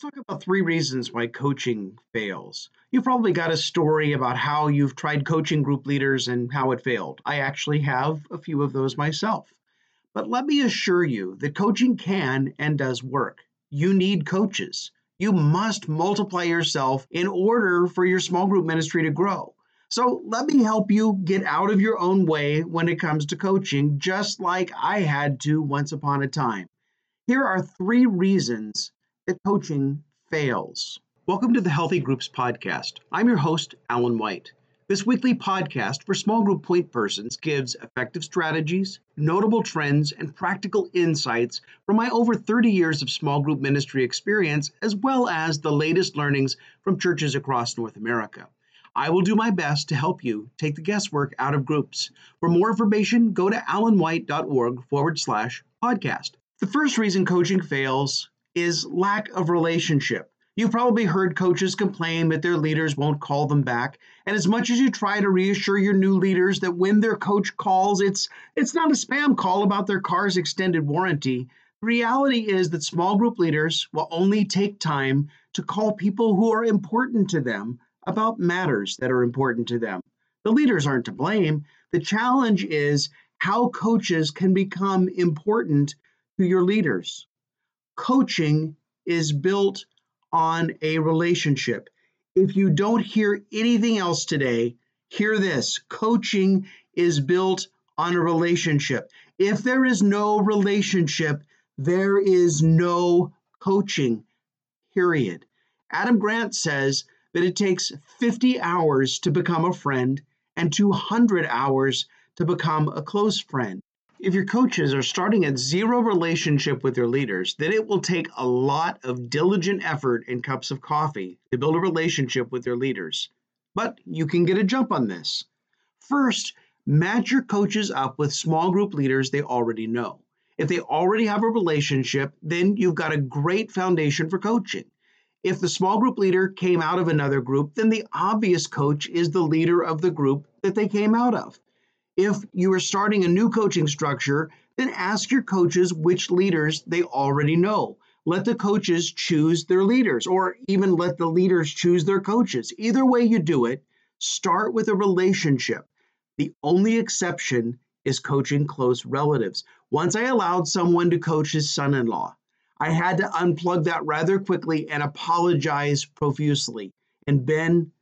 Talk about three reasons why coaching fails. You've probably got a story about how you've tried coaching group leaders and how it failed. I actually have a few of those myself. But let me assure you that coaching can and does work. You need coaches. You must multiply yourself in order for your small group ministry to grow. So let me help you get out of your own way when it comes to coaching, just like I had to once upon a time. Here are three reasons that coaching fails. Welcome to the Healthy Groups Podcast. I'm your host, Allen White. This weekly podcast for small group point persons gives effective strategies, notable trends, and practical insights from my over 30 years of small group ministry experience, as well as the latest learnings from churches across North America. I will do my best to help you take the guesswork out of groups. For more information, go to AllenWhite.org/podcast. The first reason coaching fails is lack of relationship. You've probably heard coaches complain that their leaders won't call them back. And as much as you try to reassure your new leaders that when their coach calls, it's not a spam call about their car's extended warranty, the reality is that small group leaders will only take time to call people who are important to them about matters that are important to them. The leaders aren't to blame. The challenge is how coaches can become important to your leaders. Coaching is built on a relationship. If you don't hear anything else today, hear this. Coaching is built on a relationship. If there is no relationship, there is no coaching, period. Adam Grant says that it takes 50 hours to become a friend and 200 hours to become a close friend. If your coaches are starting at zero relationship with their leaders, then it will take a lot of diligent effort and cups of coffee to build a relationship with their leaders. But you can get a jump on this. First, match your coaches up with small group leaders they already know. If they already have a relationship, then you've got a great foundation for coaching. If the small group leader came out of another group, then the obvious coach is the leader of the group that they came out of. If you are starting a new coaching structure, then ask your coaches which leaders they already know. Let the coaches choose their leaders, or even let the leaders choose their coaches. Either way you do it, start with a relationship. The only exception is coaching close relatives. Once I allowed someone to coach his son-in-law, I had to unplug that rather quickly and apologize profusely. And Ben,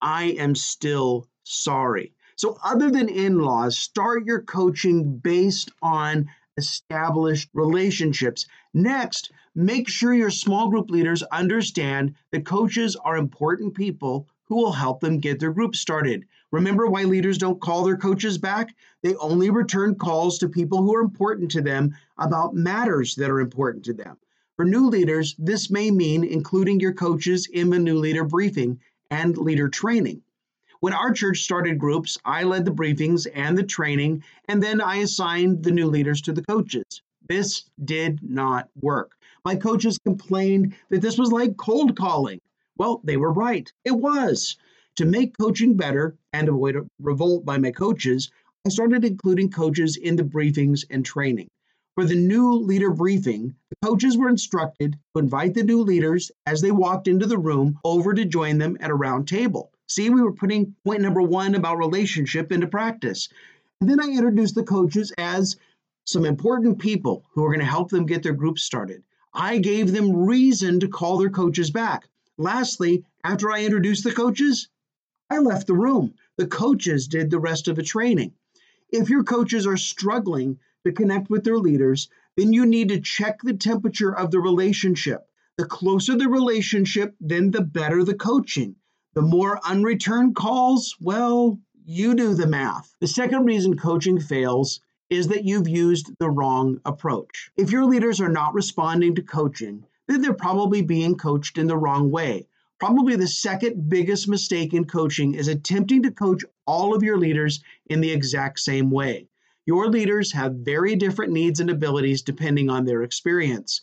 I am still sorry. So other than in-laws, start your coaching based on established relationships. Next, make sure your small group leaders understand that coaches are important people who will help them get their group started. Remember why leaders don't call their coaches back? They only return calls to people who are important to them about matters that are important to them. For new leaders, this may mean including your coaches in the new leader briefing and leader training. When our church started groups, I led the briefings and the training, and then I assigned the new leaders to the coaches. This did not work. My coaches complained that this was like cold calling. Well, they were right. It was. To make coaching better and avoid a revolt by my coaches, I started including coaches in the briefings and training. For the new leader briefing, the coaches were instructed to invite the new leaders as they walked into the room over to join them at a round table. See, we were putting point number one about relationship into practice. And then I introduced the coaches as some important people who are going to help them get their group started. I gave them reason to call their coaches back. Lastly, after I introduced the coaches, I left the room. The coaches did the rest of the training. If your coaches are struggling to connect with their leaders, then you need to check the temperature of the relationship. The closer the relationship, then the better the coaching. The more unreturned calls, well, you do the math. The second reason coaching fails is that you've used the wrong approach. If your leaders are not responding to coaching, then they're probably being coached in the wrong way. Probably the second biggest mistake in coaching is attempting to coach all of your leaders in the exact same way. Your leaders have very different needs and abilities depending on their experience.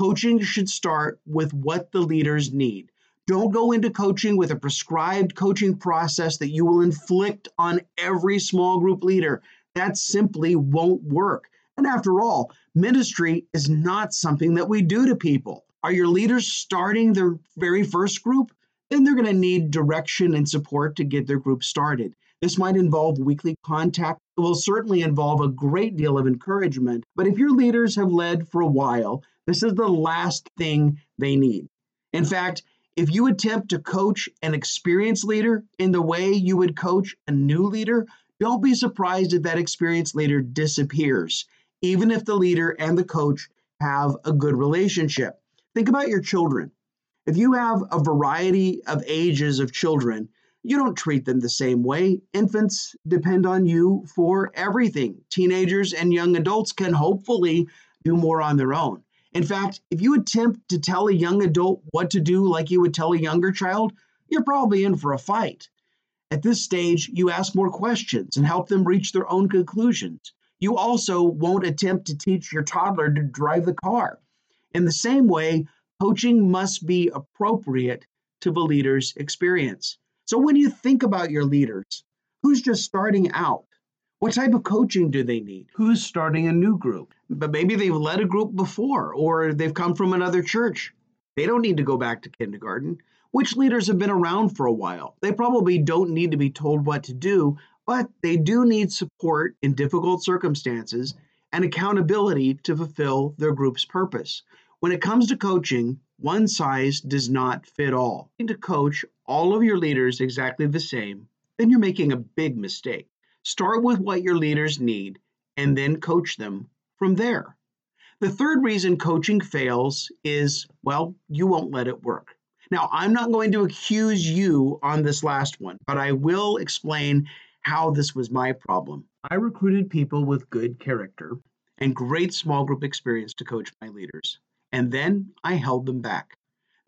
Coaching should start with what the leaders need. Don't go into coaching with a prescribed coaching process that you will inflict on every small group leader. That simply won't work. And after all, ministry is not something that we do to people. Are your leaders starting their very first group? Then they're going to need direction and support to get their group started. This might involve weekly contact. It will certainly involve a great deal of encouragement. But if your leaders have led for a while, this is the last thing they need. In fact, if you attempt to coach an experienced leader in the way you would coach a new leader, don't be surprised if that experienced leader disappears, even if the leader and the coach have a good relationship. Think about your children. If you have a variety of ages of children, you don't treat them the same way. Infants depend on you for everything. Teenagers and young adults can hopefully do more on their own. In fact, if you attempt to tell a young adult what to do like you would tell a younger child, you're probably in for a fight. At this stage, you ask more questions and help them reach their own conclusions. You also won't attempt to teach your toddler to drive the car. In the same way, coaching must be appropriate to the leader's experience. So when you think about your leaders, who's just starting out? What type of coaching do they need? Who's starting a new group? But maybe they've led a group before, or they've come from another church. They don't need to go back to kindergarten. Which leaders have been around for a while? They probably don't need to be told what to do, but they do need support in difficult circumstances and accountability to fulfill their group's purpose. When it comes to coaching, one size does not fit all. If you need to coach all of your leaders exactly the same, then you're making a big mistake. Start with what your leaders need and then coach them from there. The third reason coaching fails is, well, you won't let it work. Now, I'm not going to accuse you on this last one, but I will explain how this was my problem. I recruited people with good character and great small group experience to coach my leaders. And then I held them back.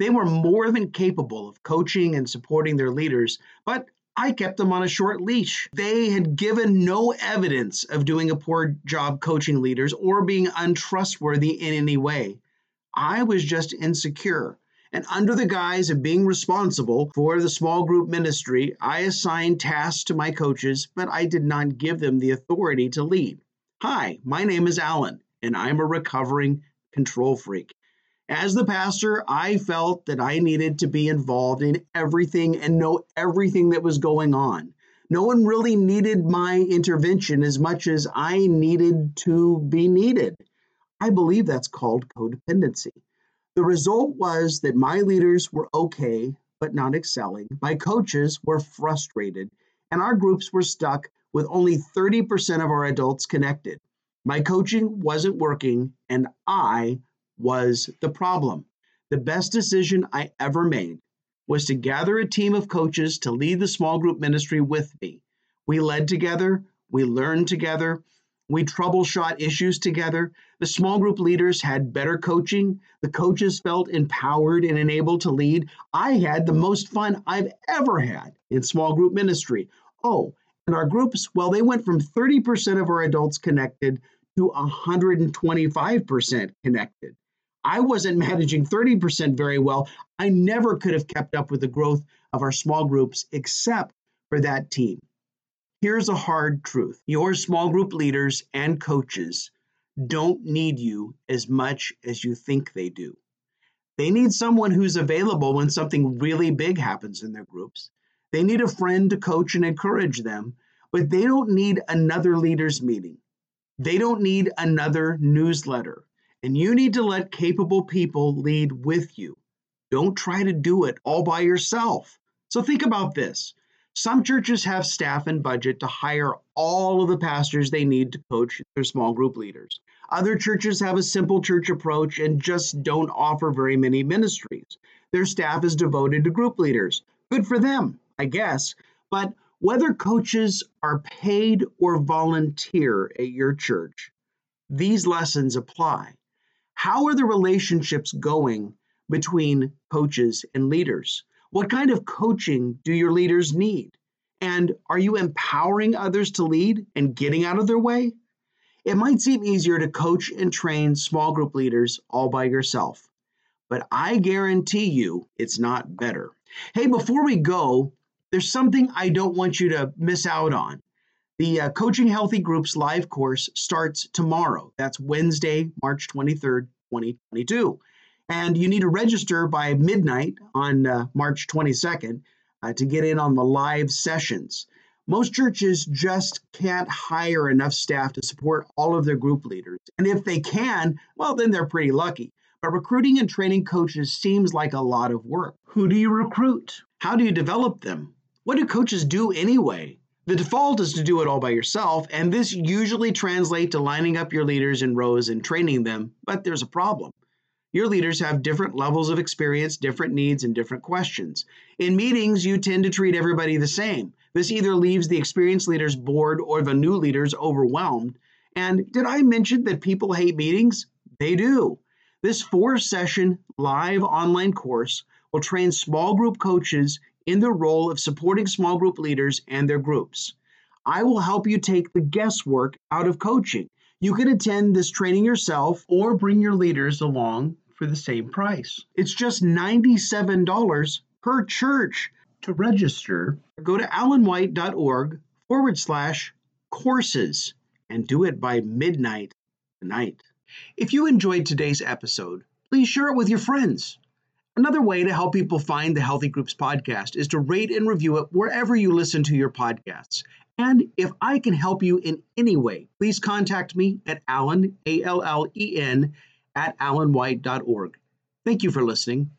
They were more than capable of coaching and supporting their leaders, but I kept them on a short leash. They had given no evidence of doing a poor job coaching leaders or being untrustworthy in any way. I was just insecure. And under the guise of being responsible for the small group ministry, I assigned tasks to my coaches, but I did not give them the authority to lead. Hi, my name is Allen, and I'm a recovering control freak. As the pastor, I felt that I needed to be involved in everything and know everything that was going on. No one really needed my intervention as much as I needed to be needed. I believe that's called codependency. The result was that my leaders were okay, but not excelling. My coaches were frustrated, and our groups were stuck with only 30% of our adults connected. My coaching wasn't working, and I was the problem. The best decision I ever made was to gather a team of coaches to lead the small group ministry with me. We led together, we learned together, we troubleshot issues together. The small group leaders had better coaching. The coaches felt empowered and enabled to lead. I had the most fun I've ever had in small group ministry. Oh, and our groups, well, they went from 30% of our adults connected to 125% connected. I wasn't managing 30% very well. I never could have kept up with the growth of our small groups except for that team. Here's a hard truth. Your small group leaders and coaches don't need you as much as you think they do. They need someone who's available when something really big happens in their groups. They need a friend to coach and encourage them, but they don't need another leaders' meeting. They don't need another newsletter, and you need to let capable people lead with you. Don't try to do it all by yourself. So think about this. Some churches have staff and budget to hire all of the pastors they need to coach their small group leaders. Other churches have a simple church approach and just don't offer very many ministries. Their staff is devoted to group leaders. Good for them, I guess, but whether coaches are paid or volunteer at your church, these lessons apply. How are the relationships going between coaches and leaders? What kind of coaching do your leaders need? And are you empowering others to lead and getting out of their way? It might seem easier to coach and train small group leaders all by yourself, but I guarantee you it's not better. Hey, before we go, there's something I don't want you to miss out on. The Coaching Healthy Groups live course starts tomorrow. That's Wednesday, March 23rd, 2022. And you need to register by midnight on March 22nd to get in on the live sessions. Most churches just can't hire enough staff to support all of their group leaders. And if they can, well, then they're pretty lucky. But recruiting and training coaches seems like a lot of work. Who do you recruit? How do you develop them? What do coaches do anyway? The default is to do it all by yourself, and this usually translates to lining up your leaders in rows and training them, but there's a problem. Your leaders have different levels of experience, different needs, and different questions. In meetings, you tend to treat everybody the same. This either leaves the experienced leaders bored or the new leaders overwhelmed. And did I mention that people hate meetings? They do. This 4-session live online course will train small group coaches in their role of supporting small group leaders and their groups. I will help you take the guesswork out of coaching. You can attend this training yourself or bring your leaders along for the same price. It's just $97 per church. To register, go to AllenWhite.org/courses and do it by midnight tonight. If you enjoyed today's episode, please share it with your friends. Another way to help people find the Healthy Groups podcast is to rate and review it wherever you listen to your podcasts. And if I can help you in any way, please contact me at Allen, ALLEN, at AllenWhite.org. Thank you for listening.